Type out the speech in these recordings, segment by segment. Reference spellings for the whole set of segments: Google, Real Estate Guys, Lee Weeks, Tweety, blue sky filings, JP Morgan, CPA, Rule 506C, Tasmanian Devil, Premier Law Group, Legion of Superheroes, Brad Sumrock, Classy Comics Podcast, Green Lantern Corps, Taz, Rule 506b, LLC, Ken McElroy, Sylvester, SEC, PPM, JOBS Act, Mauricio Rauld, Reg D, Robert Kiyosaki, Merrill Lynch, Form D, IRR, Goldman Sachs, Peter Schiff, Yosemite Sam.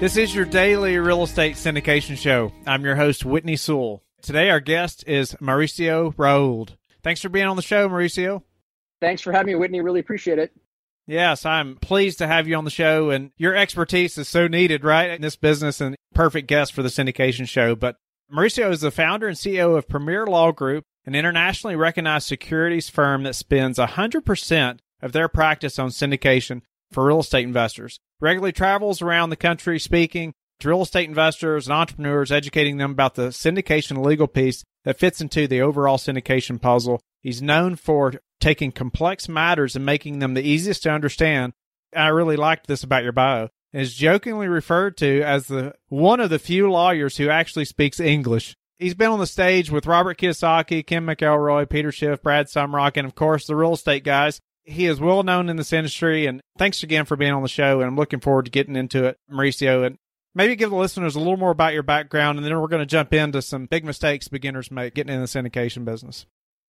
This is your daily real estate syndication show. I'm your host, Whitney Sewell. Today, our guest is Mauricio Rauld. Thanks for being on the show, Mauricio. Thanks for having me, Whitney. Really appreciate it. Yes, I'm pleased to have you on the show, and your expertise is so needed, right, in this business, and perfect guest for the syndication show. But Mauricio is the founder and CEO of Premier Law Group, an internationally recognized securities firm that spends 100% of their practice on syndication for real estate investors. Regularly travels around the country speaking to real estate investors and entrepreneurs, educating them about the syndication legal piece that fits into the overall syndication puzzle. He's known for taking complex matters and making them the easiest to understand. I really liked this about your bio. And is jokingly referred to as one of the few lawyers who actually speaks English. He's been on the stage with Robert Kiyosaki, Ken McElroy, Peter Schiff, Brad Sumrock, and of course, the Real Estate Guys. He is well known in this industry, and thanks again for being on the show, and I'm looking forward to getting into it, Mauricio, and maybe give the listeners a little more about your background, and then we're going to jump into some big mistakes beginners make getting in the syndication business.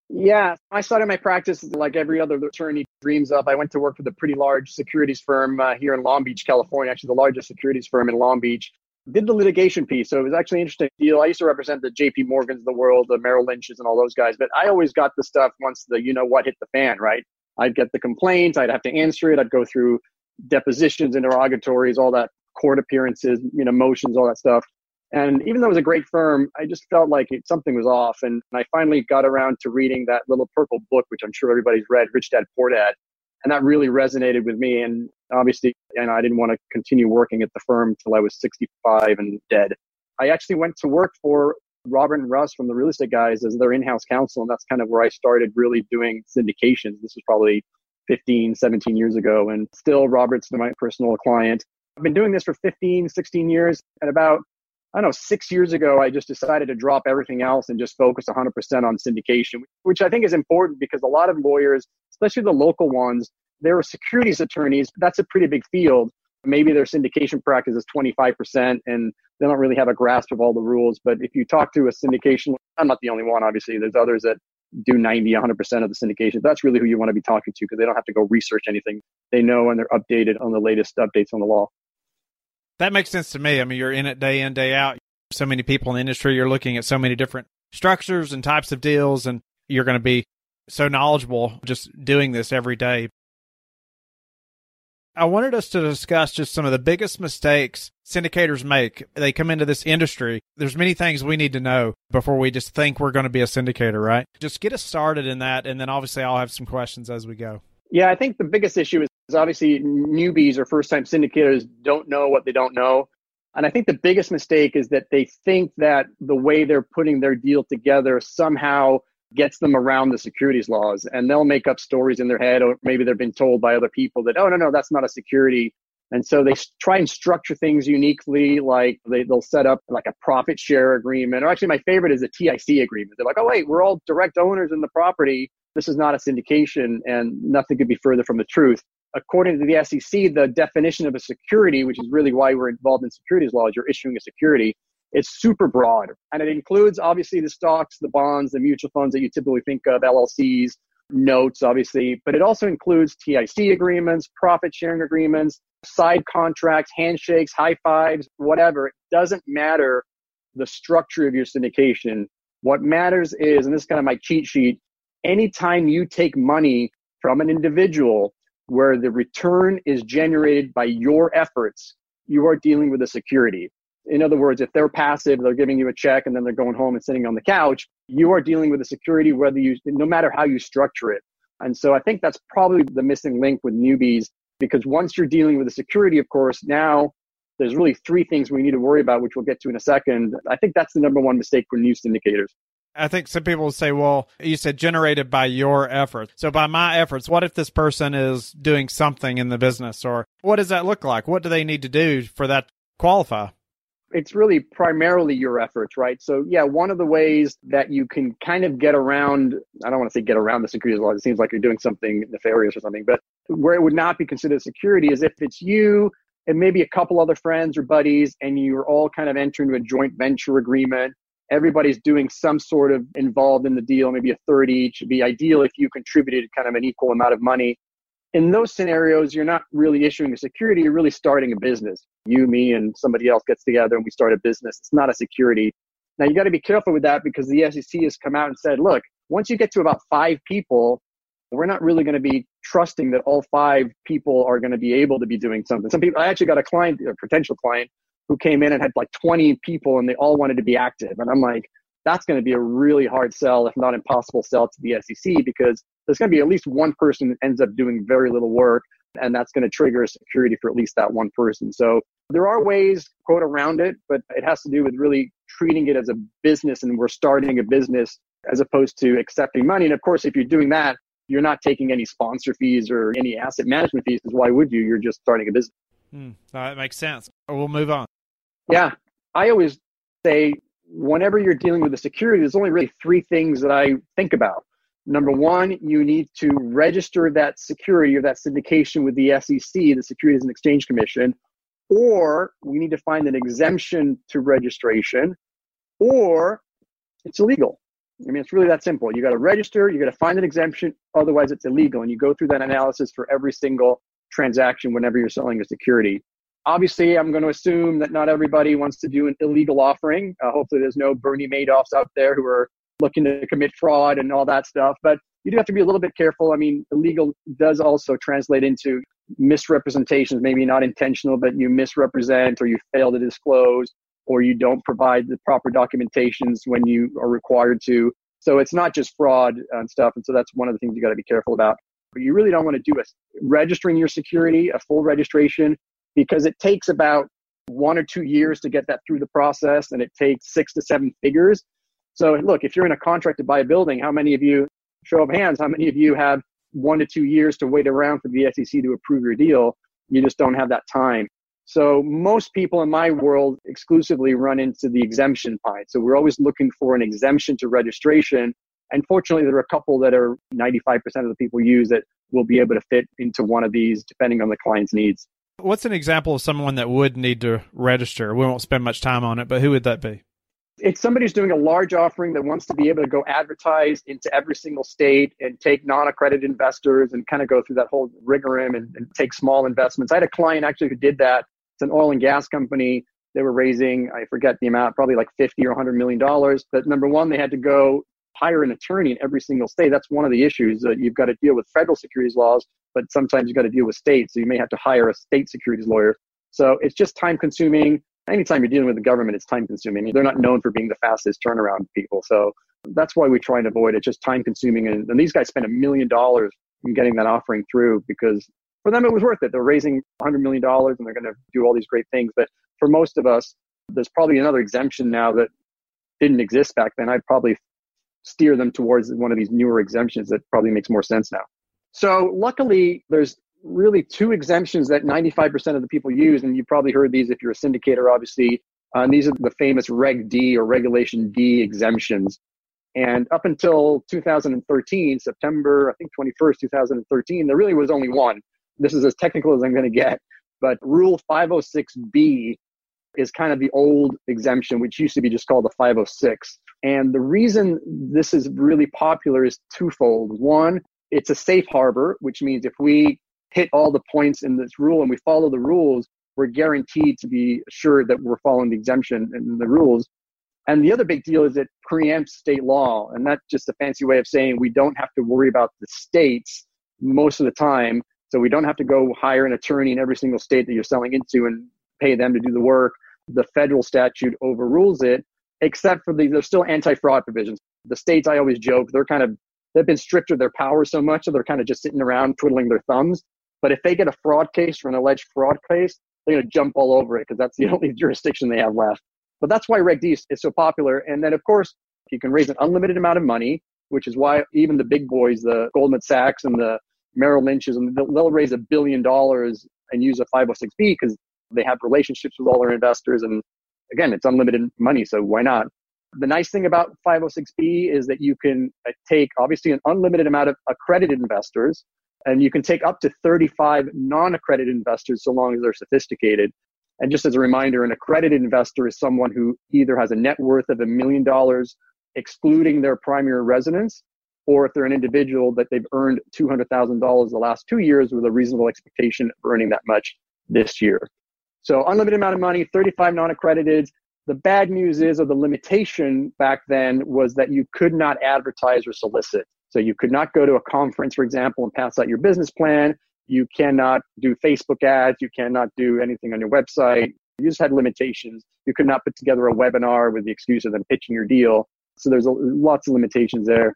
Yeah, I started my practice like every other attorney dreams of. I went to work for the pretty large securities firm here in Long Beach, California, actually the largest securities firm in Long Beach. Did the litigation piece, so it was actually an interesting deal. I used to represent the JP Morgans of the world, the Merrill Lynches and all those guys, but I always got the stuff once the you-know-what hit the fan, right? I'd get the complaints, I'd have to answer it, I'd go through depositions, interrogatories, all that, court appearances, motions, all that stuff. And even though it was a great firm, I just felt like something was off. And I finally got around to reading that little purple book, which I'm sure everybody's read, Rich Dad, Poor Dad. And that really resonated with me. And obviously, I didn't want to continue working at the firm till I was 65 and dead. I actually went to work for Robert and Russ from the Real Estate Guys as their in-house counsel. And that's kind of where I started really doing syndications. This was probably 15, 17 years ago. And still Robert's my personal client. I've been doing this for 15, 16 years. And about, 6 years ago, I just decided to drop everything else and just focus 100% on syndication, which I think is important because a lot of lawyers, especially the local ones, they're securities attorneys. That's a pretty big field. Maybe their syndication practice is 25% and they don't really have a grasp of all the rules. But if you talk to a syndication, I'm not the only one, obviously. There's others that do 90, 100% of the syndication. That's really who you want to be talking to because they don't have to go research anything. They know and they're updated on the latest updates on the law. That makes sense to me. You're in it day in, day out. So many people in the industry, you're looking at so many different structures and types of deals, and you're going to be so knowledgeable just doing this every day. I wanted us to discuss just some of the biggest mistakes syndicators make. They come into this industry. There's many things we need to know before we just think we're going to be a syndicator, right? Just get us started in that, and then obviously I'll have some questions as we go. Yeah, I think the biggest issue is obviously newbies or first-time syndicators don't know what they don't know. And I think the biggest mistake is that they think that the way they're putting their deal together somehow gets them around the securities laws, and they'll make up stories in their head, or maybe they've been told by other people that, no, that's not a security. And so they try and structure things uniquely, like they'll set up like a profit share agreement, or actually my favorite is the TIC agreement. They're like, oh wait, we're all direct owners in the property. This is not a syndication, and nothing could be further from the truth. According to the SEC, the definition of a security, which is really why we're involved in securities laws, you're issuing a security. It's super broad, and it includes, obviously, the stocks, the bonds, the mutual funds that you typically think of, LLCs, notes, obviously, but it also includes TIC agreements, profit-sharing agreements, side contracts, handshakes, high fives, whatever. It doesn't matter the structure of your syndication. What matters is, and this is kind of my cheat sheet, anytime you take money from an individual where the return is generated by your efforts, you are dealing with a security. In other words, if they're passive, they're giving you a check and then they're going home and sitting on the couch, you are dealing with a security no matter how you structure it. And so I think that's probably the missing link with newbies, because once you're dealing with a security, of course, now there's really three things we need to worry about, which we'll get to in a second. I think that's the number one mistake for new syndicators. I think some people will say, well, you said generated by your efforts. So by my efforts, what if this person is doing something in the business, or what does that look like? What do they need to do for that to qualify? it's really primarily your efforts, right? So yeah, one of the ways that you can kind of get around, I don't want to say get around the securities laws, it seems like you're doing something nefarious or something, but where it would not be considered security is if it's you and maybe a couple other friends or buddies and you're all kind of entering into a joint venture agreement. Everybody's doing some sort of involved in the deal, maybe a third each. It'd be ideal if you contributed kind of an equal amount of money. In those scenarios, you're not really issuing a security, you're really starting a business. You, me, and somebody else gets together and we start a business. It's not a security. Now, you got to be careful with that because the SEC has come out and said, look, once you get to about 5 people, we're not really going to be trusting that all 5 people are going to be able to be doing something. Some people, I actually got a client, a potential client, who came in and had like 20 people and they all wanted to be active. And I'm like, that's going to be a really hard sell, if not impossible sell to the SEC, because there's going to be at least one person that ends up doing very little work, and that's going to trigger a security for at least that one person. So there are ways, quote, around it, but it has to do with really treating it as a business, and we're starting a business as opposed to accepting money. And of course, if you're doing that, you're not taking any sponsor fees or any asset management fees, because why would you? You're just starting a business. That makes sense. We'll move on. Yeah. I always say, whenever you're dealing with a security, there's only really 3 things that I think about. Number one, you need to register that security or that syndication with the SEC, the Securities and Exchange Commission, or we need to find an exemption to registration, or it's illegal. I mean, it's really that simple. You got to register, you got to find an exemption, otherwise it's illegal. And you go through that analysis for every single transaction whenever you're selling a security. Obviously, I'm going to assume that not everybody wants to do an illegal offering. Hopefully, there's no Bernie Madoffs out there who are looking to commit fraud and all that stuff. But you do have to be a little bit careful. I mean, illegal does also translate into misrepresentations, maybe not intentional, but you misrepresent or you fail to disclose or you don't provide the proper documentations when you are required to. So it's not just fraud and stuff. And so that's one of the things you got to be careful about. But you really don't want to do registering your security, a full registration, because it takes about 1 or 2 years to get that through the process, and it takes 6 to 7 figures. So look, if you're in a contract to buy a building, how many of you, show of hands, how many of you have 1 to 2 years to wait around for the SEC to approve your deal? You just don't have that time. So most people in my world exclusively run into the exemption pie. So we're always looking for an exemption to registration. And fortunately, there are a couple that are 95% of the people use that will be able to fit into one of these, depending on the client's needs. What's an example of someone that would need to register? We won't spend much time on it, but who would that be? It's somebody who's doing a large offering that wants to be able to go advertise into every single state and take non-accredited investors and kind of go through that whole rigmarole and take small investments. I had a client actually who did that. It's an oil and gas company. They were raising, I forget the amount, probably like $50 or $100 million. But number one, they had to go hire an attorney in every single state. That's one of the issues that you've got to deal with federal securities laws, but sometimes you've got to deal with states. So you may have to hire a state securities lawyer. So it's just time consuming. Anytime you're dealing with the government, it's time consuming. They're not known for being the fastest turnaround people. So that's why we try and avoid it. It's just time consuming. And these guys spent $1 million in getting that offering through because for them, it was worth it. They're raising $100 million and they're going to do all these great things. But for most of us, there's probably another exemption now that didn't exist back then. I'd probably steer them towards one of these newer exemptions that probably makes more sense now. So luckily, there's really 2 exemptions that 95% of the people use, and you probably heard these if you're a syndicator, obviously. And these are the famous Reg D or Regulation D exemptions. And up until 2013, September, I think 21st, 2013, there really was only one. This is as technical as I'm going to get. But Rule 506b is kind of the old exemption, which used to be just called the 506. And the reason this is really popular is twofold. One, it's a safe harbor, which means if we hit all the points in this rule and we follow the rules, we're guaranteed to be assured that we're following the exemption and the rules. And the other big deal is it preempts state law. And that's just a fancy way of saying we don't have to worry about the states most of the time. So we don't have to go hire an attorney in every single state that you're selling into and pay them to do the work. The federal statute overrules it, except for there's still anti-fraud provisions. The states, I always joke, they've been stripped of their power so much that they're kind of just sitting around twiddling their thumbs. But if they get a fraud case or an alleged fraud case, they're going to jump all over it because that's the only jurisdiction they have left. But that's why Reg D is so popular. And then, of course, you can raise an unlimited amount of money, which is why even the big boys, the Goldman Sachs and the Merrill Lynches, they'll raise $1 billion and use a 506B because they have relationships with all their investors and again, it's unlimited money, so why not? The nice thing about 506B is that you can take, obviously, an unlimited amount of accredited investors, and you can take up to 35 non-accredited investors so long as they're sophisticated. And just as a reminder, an accredited investor is someone who either has a net worth of $1 million, excluding their primary residence, or if they're an individual, that they've earned $200,000 the last 2 years with a reasonable expectation of earning that much this year. So unlimited amount of money, 35 non-accredited. The bad news is, or the limitation back then, was that you could not advertise or solicit. So you could not go to a conference, for example, and pass out your business plan. You cannot do Facebook ads. You cannot do anything on your website. You just had limitations. You could not put together a webinar with the excuse of them pitching your deal. So there's lots of limitations there.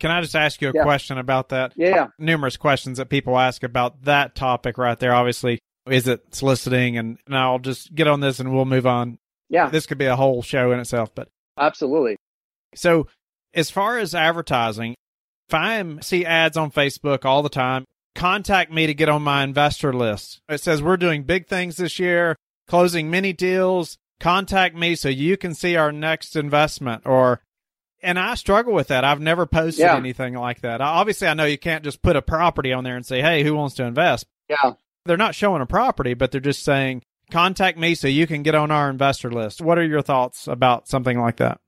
Can I just ask you a question about that? Yeah. Numerous questions that people ask about that topic right there. Obviously, is it soliciting? And I'll just get on this and we'll move on. Yeah. This could be a whole show in itself, but absolutely. So as far as advertising, if I see ads on Facebook all the time, contact me to get on my investor list. It says we're doing big things this year, closing many deals. Contact me so you can see our next investment. And I struggle with that. I've never posted anything like that. Obviously, I know you can't just put a property on there and say, hey, who wants to invest? Yeah. They're not showing a property, but they're just saying, contact me so you can get on our investor list. What are your thoughts about something like that?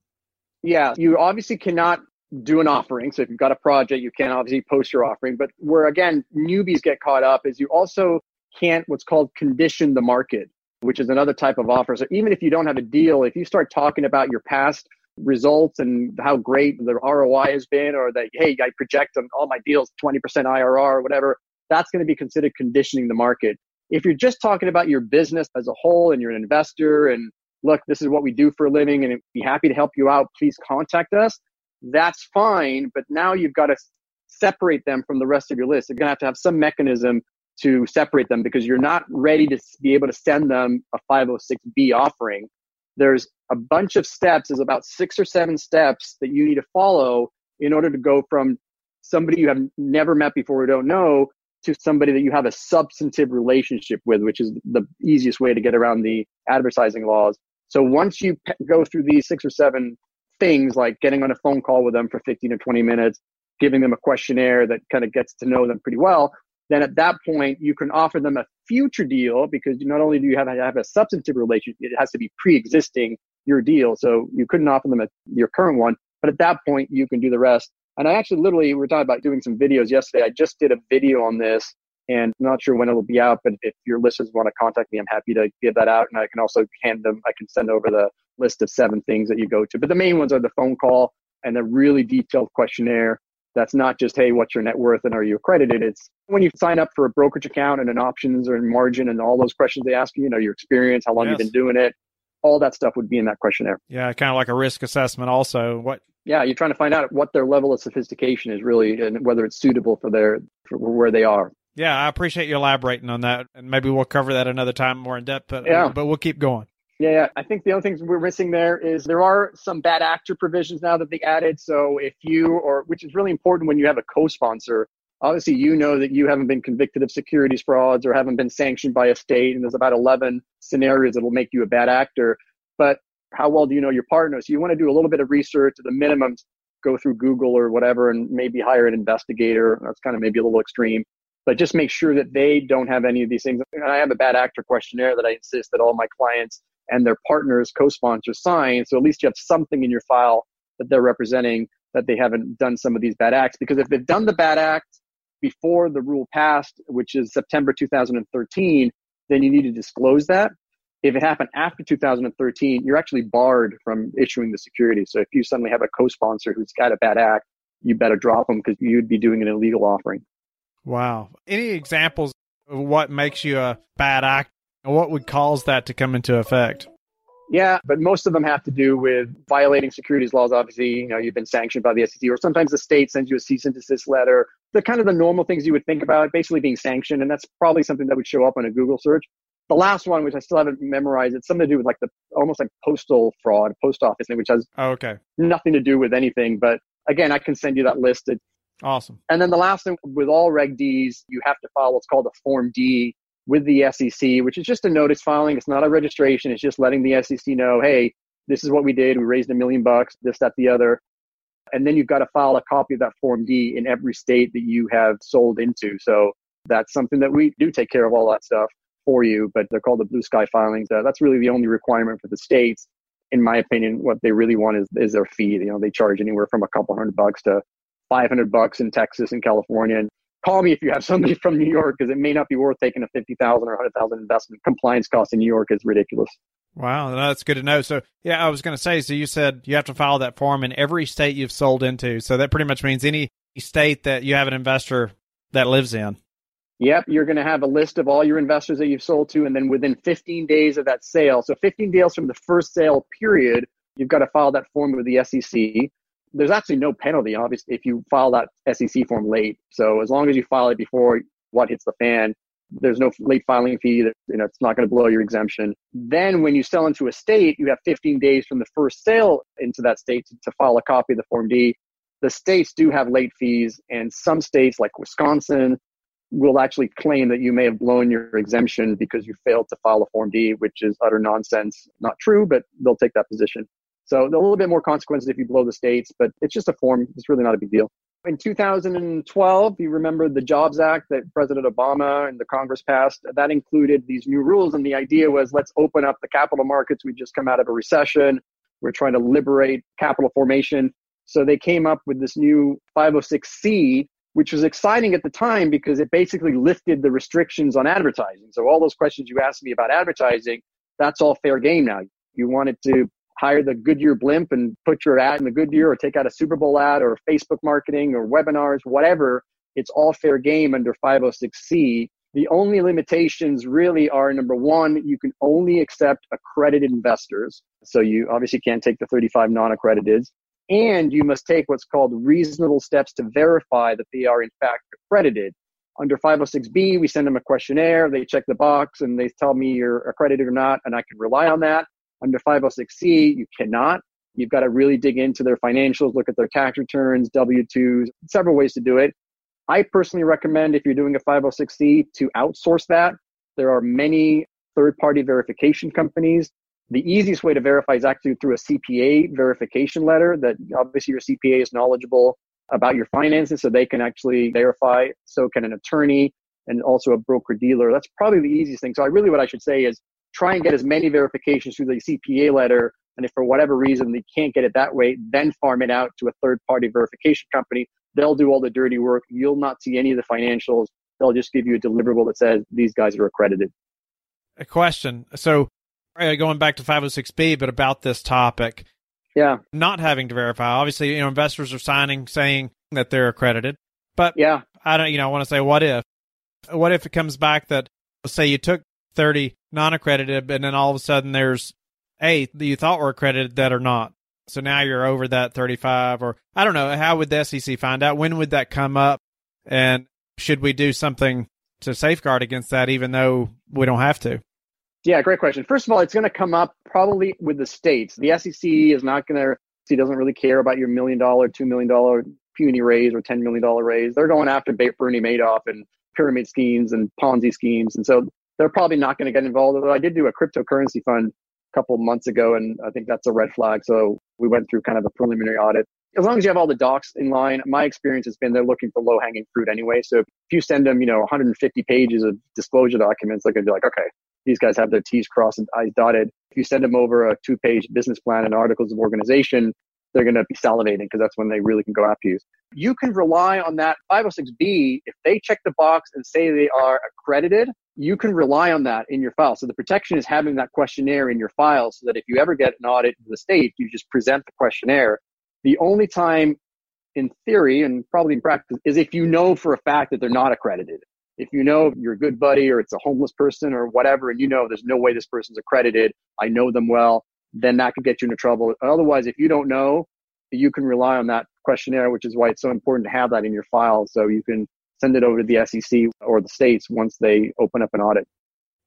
Yeah, you obviously cannot do an offering. So if you've got a project, you can't obviously post your offering. But where, again, newbies get caught up is you also can't what's called condition the market, which is another type of offer. So even if you don't have a deal, if you start talking about your past results and how great the ROI has been, or that, hey, I project on all my deals 20% IRR or whatever, that's going to be considered conditioning the market. If you're just talking about your business as a whole and you're an investor and look, this is what we do for a living and be happy to help you out, please contact us, that's fine. But now you've got to separate them from the rest of your list. You're going to have some mechanism to separate them because you're not ready to be able to send them a 506B offering. There's a bunch of steps, there's about 6 or 7 steps that you need to follow in order to go from somebody you have never met before or don't know to somebody that you have a substantive relationship with, which is the easiest way to get around the advertising laws. So once you go through these 6 or 7 things, like getting on a phone call with them for 15 or 20 minutes, giving them a questionnaire that kind of gets to know them pretty well, then at that point, you can offer them a future deal because not only do you have to have a substantive relationship, it has to be pre-existing your deal. So you couldn't offer them your current one, but at that point, you can do the rest. And I actually literally, we were talking about doing some videos yesterday. I just did a video on this and I'm not sure when it'll be out, but if your listeners want to contact me, I'm happy to give that out. And I can also I can send over the list of 7 things that you go to. But the main ones are the phone call and the really detailed questionnaire. That's not just, hey, what's your net worth and are you accredited? It's when you sign up for a brokerage account and an options or a margin and all those questions they ask you, your experience, how long you've been doing it, all that stuff would be in that questionnaire. Yeah, kind of like a risk assessment also. Yeah, you're trying to find out what their level of sophistication is really and whether it's suitable for where they are. Yeah, I appreciate you elaborating on that. And maybe we'll cover that another time more in depth, but we'll keep going. Yeah, I think the other things we're missing there is there are some bad actor provisions now that they added. So if which is really important when you have a co-sponsor, obviously, that you haven't been convicted of securities frauds or haven't been sanctioned by a state. And there's about 11 scenarios that will make you a bad actor. But how well do you know your partner? So you want to do a little bit of research. At the minimum, go through Google or whatever and maybe hire an investigator. That's kind of maybe a little extreme. But just make sure that they don't have any of these things. And I have a bad actor questionnaire that I insist that all my clients and their partners, co-sponsors, sign. So at least you have something in your file that they're representing that they haven't done some of these bad acts. Because if they've done the bad act before the rule passed, which is September 2013, then you need to disclose that. If it happened after 2013, you're actually barred from issuing the security. So if you suddenly have a co-sponsor who's got a bad act, you better drop them because you'd be doing an illegal offering. Wow. Any examples of what makes you a bad actor? What would cause that to come into effect? Yeah, but most of them have to do with violating securities laws. Obviously, you've been sanctioned by the SEC, or sometimes the state sends you a cease and desist letter. They're kind of the normal things you would think about, basically being sanctioned. And that's probably something that would show up on a Google search. The last one, which I still haven't memorized, it's something to do with almost like postal fraud, post office, which has nothing to do with anything. But again, I can send you that list. Awesome. And then the last thing with all Reg Ds, you have to file what's called a Form D. with the SEC, which is just a notice filing. It's not a registration. It's just letting the SEC know, hey, this is what we did. We raised $1 million, this, that, the other. And then you've got to file a copy of that Form D in every state that you have sold into. So that's something that we do take care of all that stuff for you, but they're called the blue sky filings. That's really the only requirement for the states. In my opinion, what they really want is their fee. You know, they charge anywhere from a couple $100 to $500 in Texas and California. And call me if you have somebody from New York, because it may not be worth taking a $50,000 or $100,000 investment. Compliance cost in New York is ridiculous. Wow, that's good to know. So, yeah, I was going to say, so you said you have to file that form in every state you've sold into. So that pretty much means any state that you have an investor that lives in. Yep, you're going to have a list of all your investors that you've sold to, and then within 15 days of that sale, so 15 days from the first sale period, you've got to file that form with the SEC. There's actually no penalty, obviously, if you file that SEC form late. So as long as you file it before what hits the fan, there's no late filing fee. That, you know, it's not going to blow your exemption. Then when you sell into a state, you have 15 days from the first sale into that state to file a copy of the Form D. The states do have late fees, and some states like Wisconsin will actually claim that you may have blown your exemption because you failed to file a Form D, which is utter nonsense. Not true, but they'll take that position. So a little bit more consequences if you blow the states, but it's just a form. It's really not a big deal. In 2012, you remember the JOBS Act that President Obama and the Congress passed. That included these new rules, and the idea was, let's open up the capital markets. We've just come out of a recession. We're trying to liberate capital formation. So they came up with this new 506C, which was exciting at the time because it basically lifted the restrictions on advertising. So all those questions you asked me about advertising, that's all fair game now. You wanted to hire the Goodyear blimp and put your ad in the Goodyear, or take out a Super Bowl ad, or Facebook marketing, or webinars, whatever. It's all fair game under 506C. The only limitations really are, number one, you can only accept accredited investors. So you obviously can't take the 35 non-accredited. And you must take what's called reasonable steps to verify that they are in fact accredited. Under 506B, we send them a questionnaire, they check the box, and they tell me you're accredited or not, and I can rely on that. Under 506C, you cannot. You've got to really dig into their financials, look at their tax returns, W-2s, several ways to do it. I personally recommend, if you're doing a 506C, to outsource that. There are many third-party verification companies. The easiest way to verify is actually through a CPA verification letter, that obviously your CPA is knowledgeable about your finances, so they can actually verify. So can an attorney and also a broker-dealer. That's probably the easiest thing. So what I should say is, try and get as many verifications through the CPA letter. And if for whatever reason they can't get it that way, then farm it out to a third-party verification company. They'll do all the dirty work. You'll not see any of the financials. They'll just give you a deliverable that says these guys are accredited. A question. So going back to 506B, but about this topic, not having to verify. Obviously, investors are signing saying that they're accredited, but I want to say, what if it comes back that, let's say you took 30 non-accredited, and then all of a sudden there's 8 that you thought were accredited that are not. So now you're over that 35, or I don't know. How would the SEC find out? When would that come up? And should we do something to safeguard against that, even though we don't have to? Yeah, great question. First of all, it's going to come up probably with the states. The SEC is not going to, she doesn't really care about your $1 million, $2 million puny raise or $10 million raise. They're going after Bernie Madoff and pyramid schemes and Ponzi schemes. And so they're probably not going to get involved. Although I did do a cryptocurrency fund a couple of months ago, and I think that's a red flag. So we went through kind of a preliminary audit. As long as you have all the docs in line, my experience has been they're looking for low-hanging fruit anyway. So if you send them, 150 pages of disclosure documents, they're going to be like, okay, these guys have their T's crossed and I's dotted. If you send them over a 2-page business plan and articles of organization, they're going to be salivating, because that's when they really can go after you. You can rely on that 506B. If they check the box and say they are accredited, you can rely on that in your file. So the protection is having that questionnaire in your file, so that if you ever get an audit in the state, you just present the questionnaire. The only time, in theory and probably in practice, is if you know for a fact that they're not accredited. If you know you're a good buddy, or it's a homeless person or whatever, and there's no way this person's accredited, I know them well, then that could get you into trouble. Otherwise, if you don't know, you can rely on that questionnaire, which is why it's so important to have that in your file, so you can send it over to the SEC or the states once they open up an audit.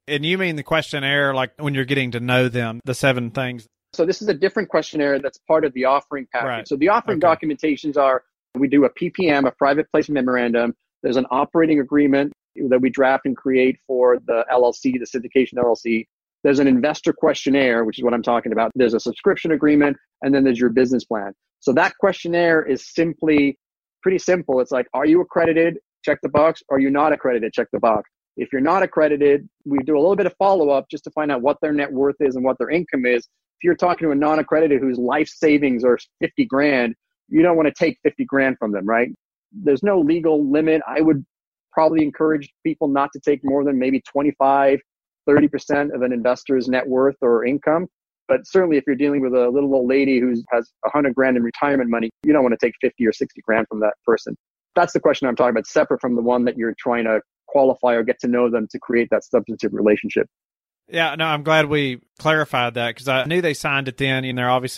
And you mean the questionnaire, like when you're getting to know them, the 7 things? So this is a different questionnaire that's part of the offering package. Right. So the offering documentations are, we do a PPM, a private placement memorandum. There's an operating agreement. that we draft and create for the LLC, the syndication LLC. There's an investor questionnaire, which is what I'm talking about. There's a subscription agreement, and then there's your business plan. So that questionnaire is simply pretty simple. It's like, are you accredited? Check the box. Are you not accredited? Check the box. If you're not accredited, we do a little bit of follow-up just to find out what their net worth is and what their income is. If you're talking to a non-accredited whose life savings are 50 grand, you don't want to take 50 grand from them, right? There's no legal limit. I would probably encourage people not to take more than maybe 25%, 30% of an investor's net worth or income. But certainly if you're dealing with a little old lady who has 100 grand in retirement money, you don't want to take 50 or 60 grand from that person. That's the question I'm talking about, separate from the one that you're trying to qualify or get to know them to create that substantive relationship. Yeah, no, I'm glad we clarified that because I knew they signed it then and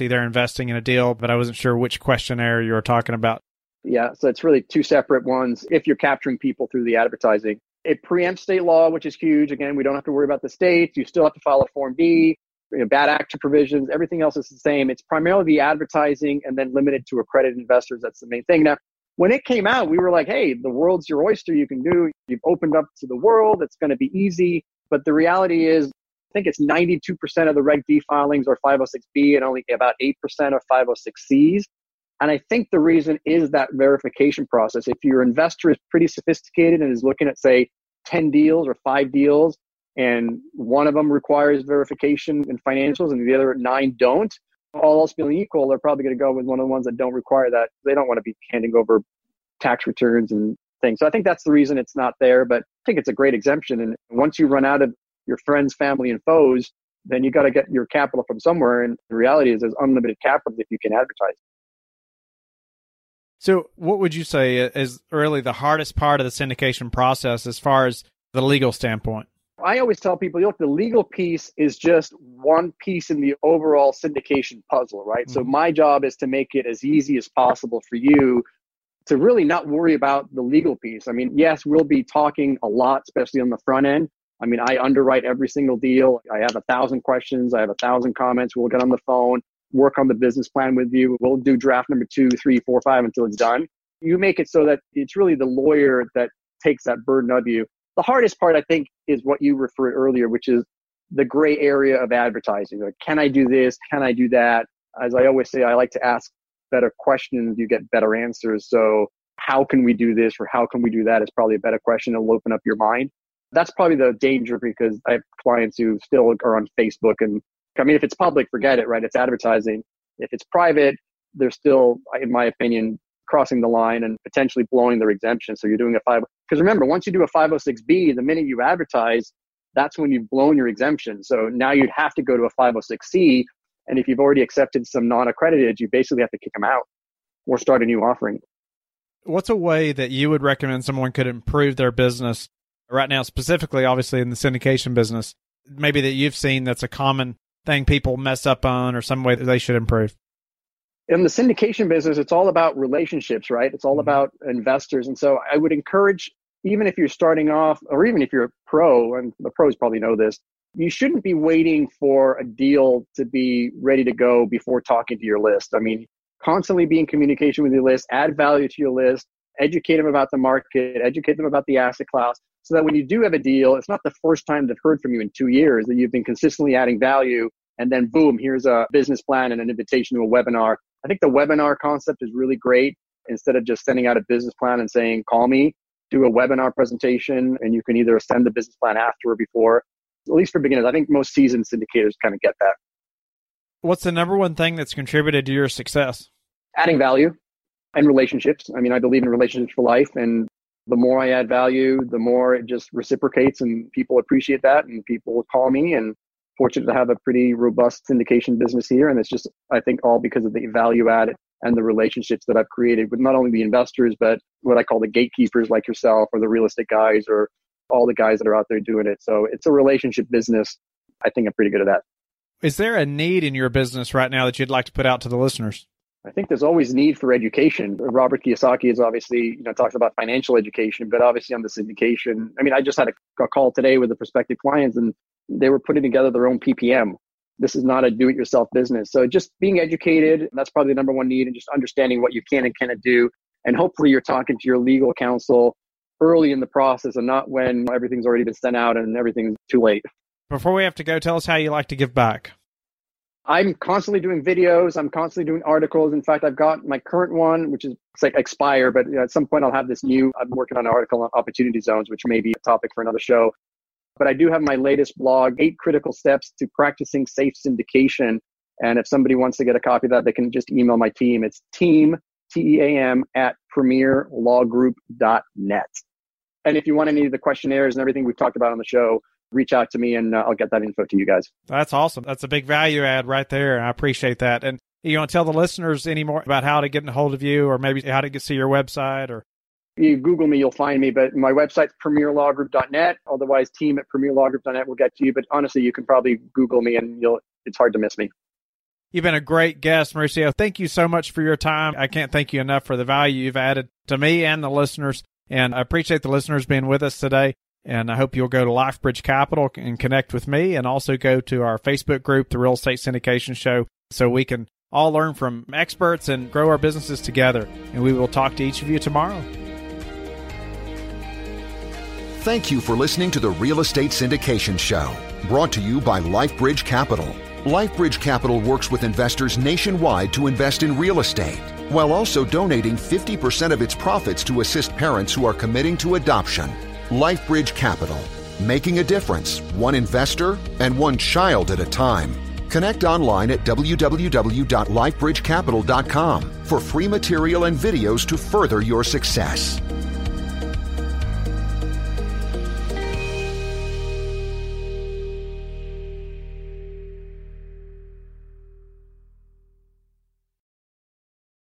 they're investing in a deal, but I wasn't sure which questionnaire you were talking about. Yeah, so it's really two separate ones if you're capturing people through the advertising. It preempts state law, which is huge. Again, we don't have to worry about the states. You still have to file a Form D, bad actor provisions. Everything else is the same. It's primarily the advertising and then limited to accredited investors. That's the main thing. Now, when it came out, we were like, hey, the world's your oyster. You can do, you've opened up to the world. It's going to be easy. But the reality is, I think it's 92% of the Reg D filings are 506B and only about 8% are 506Cs. And I think the reason is that verification process. If your investor is pretty sophisticated and is looking at, say, 10 deals or 5 deals, and one of them requires verification in financials and the other 9 don't, all else being equal, they're probably going to go with one of the ones that don't require that. They don't want to be handing over tax returns and things. So I think that's the reason it's not there, but I think it's a great exemption. And once you run out of your friends, family, and foes, then you got to get your capital from somewhere. And the reality is there's unlimited capital if you can advertise. So what would you say is really the hardest part of the syndication process as far as the legal standpoint? I always tell people, look, the legal piece is just one piece in the overall syndication puzzle, right? Mm-hmm. So my job is to make it as easy as possible for you to really not worry about the legal piece. I mean, yes, we'll be talking a lot, especially on the front end. I mean, I underwrite every single deal. I have 1,000 questions. I have 1,000 comments. We'll get on the phone, work on the business plan with you. We'll do draft number 2, 3, 4, 5 until it's done. You make it so that it's really the lawyer that takes that burden of you. The hardest part, I think, is what you referred earlier, which is the gray area of advertising. Like, can I do this? Can I do that? As I always say, I like to ask better questions. You get better answers. So how can we do this or how can we do that is probably a better question. It'll open up your mind. That's probably the danger because I have clients who still are on Facebook and I mean, if it's public, forget it, right? It's advertising. If it's private, they're still, in my opinion, crossing the line and potentially blowing their exemption. So you're doing a 5, because remember, once you do a 506B, the minute you advertise, that's when you've blown your exemption. So now you'd have to go to a 506C. And if you've already accepted some non-accredited, you basically have to kick them out or start a new offering. What's a way that you would recommend someone could improve their business right now, specifically, obviously, in the syndication business, maybe that you've seen that's a common thing people mess up on or some way that they should improve? In the syndication business, it's all about relationships, right? It's all about investors. And so I would encourage, even if you're starting off or even if you're a pro, and the pros probably know this, you shouldn't be waiting for a deal to be ready to go before talking to your list. I mean, constantly be in communication with your list, add value to your list, educate them about the market, educate them about the asset class, so that when you do have a deal, it's not the first time they've heard from you in 2 years, that you've been consistently adding value. And then boom, here's a business plan and an invitation to a webinar. I think the webinar concept is really great. Instead of just sending out a business plan and saying, call me, do a webinar presentation, and you can either send the business plan after or before. At least for beginners, I think most seasoned syndicators kind of get that. What's the number one thing that's contributed to your success? Adding value and relationships. I mean, I believe in relationships for life. And the more I add value, the more it just reciprocates and people appreciate that and people will call me. And fortunate to have a pretty robust syndication business here. And it's just, I think, all because of the value add and the relationships that I've created with not only the investors, but what I call the gatekeepers like yourself or the real estate guys or all the guys that are out there doing it. So it's a relationship business. I think I'm pretty good at that. Is there a need in your business right now that you'd like to put out to the listeners? I think there's always need for education. Robert Kiyosaki is obviously, talks about financial education, but obviously on the syndication. I mean, I just had a call today with the prospective clients and they were putting together their own PPM. This is not a do-it-yourself business. So just being educated, that's probably the number one need, and just understanding what you can and cannot do. And hopefully you're talking to your legal counsel early in the process and not when everything's already been sent out and everything's too late. Before we have to go, tell us how you like to give back. I'm constantly doing videos. I'm constantly doing articles. In fact, I've got my current one, which is like expire, but at some point I'll have this new, I'm working on an article on opportunity zones, which may be a topic for another show. But I do have my latest blog, 8 Critical Steps to Practicing Safe Syndication. And if somebody wants to get a copy of that, they can just email my team. It's team, T-E-A-M, @premierlawgroup.net. And if you want any of the questionnaires and everything we've talked about on the show, reach out to me and I'll get that info to you guys. That's awesome. That's a big value add right there. And I appreciate that. And you want to tell the listeners any more about how to get in hold of you or maybe how to get to your website or? You Google me, you'll find me, but my website's premierlawgroup.net. Otherwise, team at premierlawgroup.net will get to you. But honestly, you can probably Google me and it's hard to miss me. You've been a great guest, Mauricio. Thank you so much for your time. I can't thank you enough for the value you've added to me and the listeners. And I appreciate the listeners being with us today. And I hope you'll go to LifeBridge Capital and connect with me, and also go to our Facebook group, The Real Estate Syndication Show, so we can all learn from experts and grow our businesses together. And we will talk to each of you tomorrow. Thank you for listening to The Real Estate Syndication Show, brought to you by LifeBridge Capital. LifeBridge Capital works with investors nationwide to invest in real estate, while also donating 50% of its profits to assist parents who are committing to adoption. LifeBridge Capital, making a difference, one investor and one child at a time. Connect online at www.lifebridgecapital.com for free material and videos to further your success.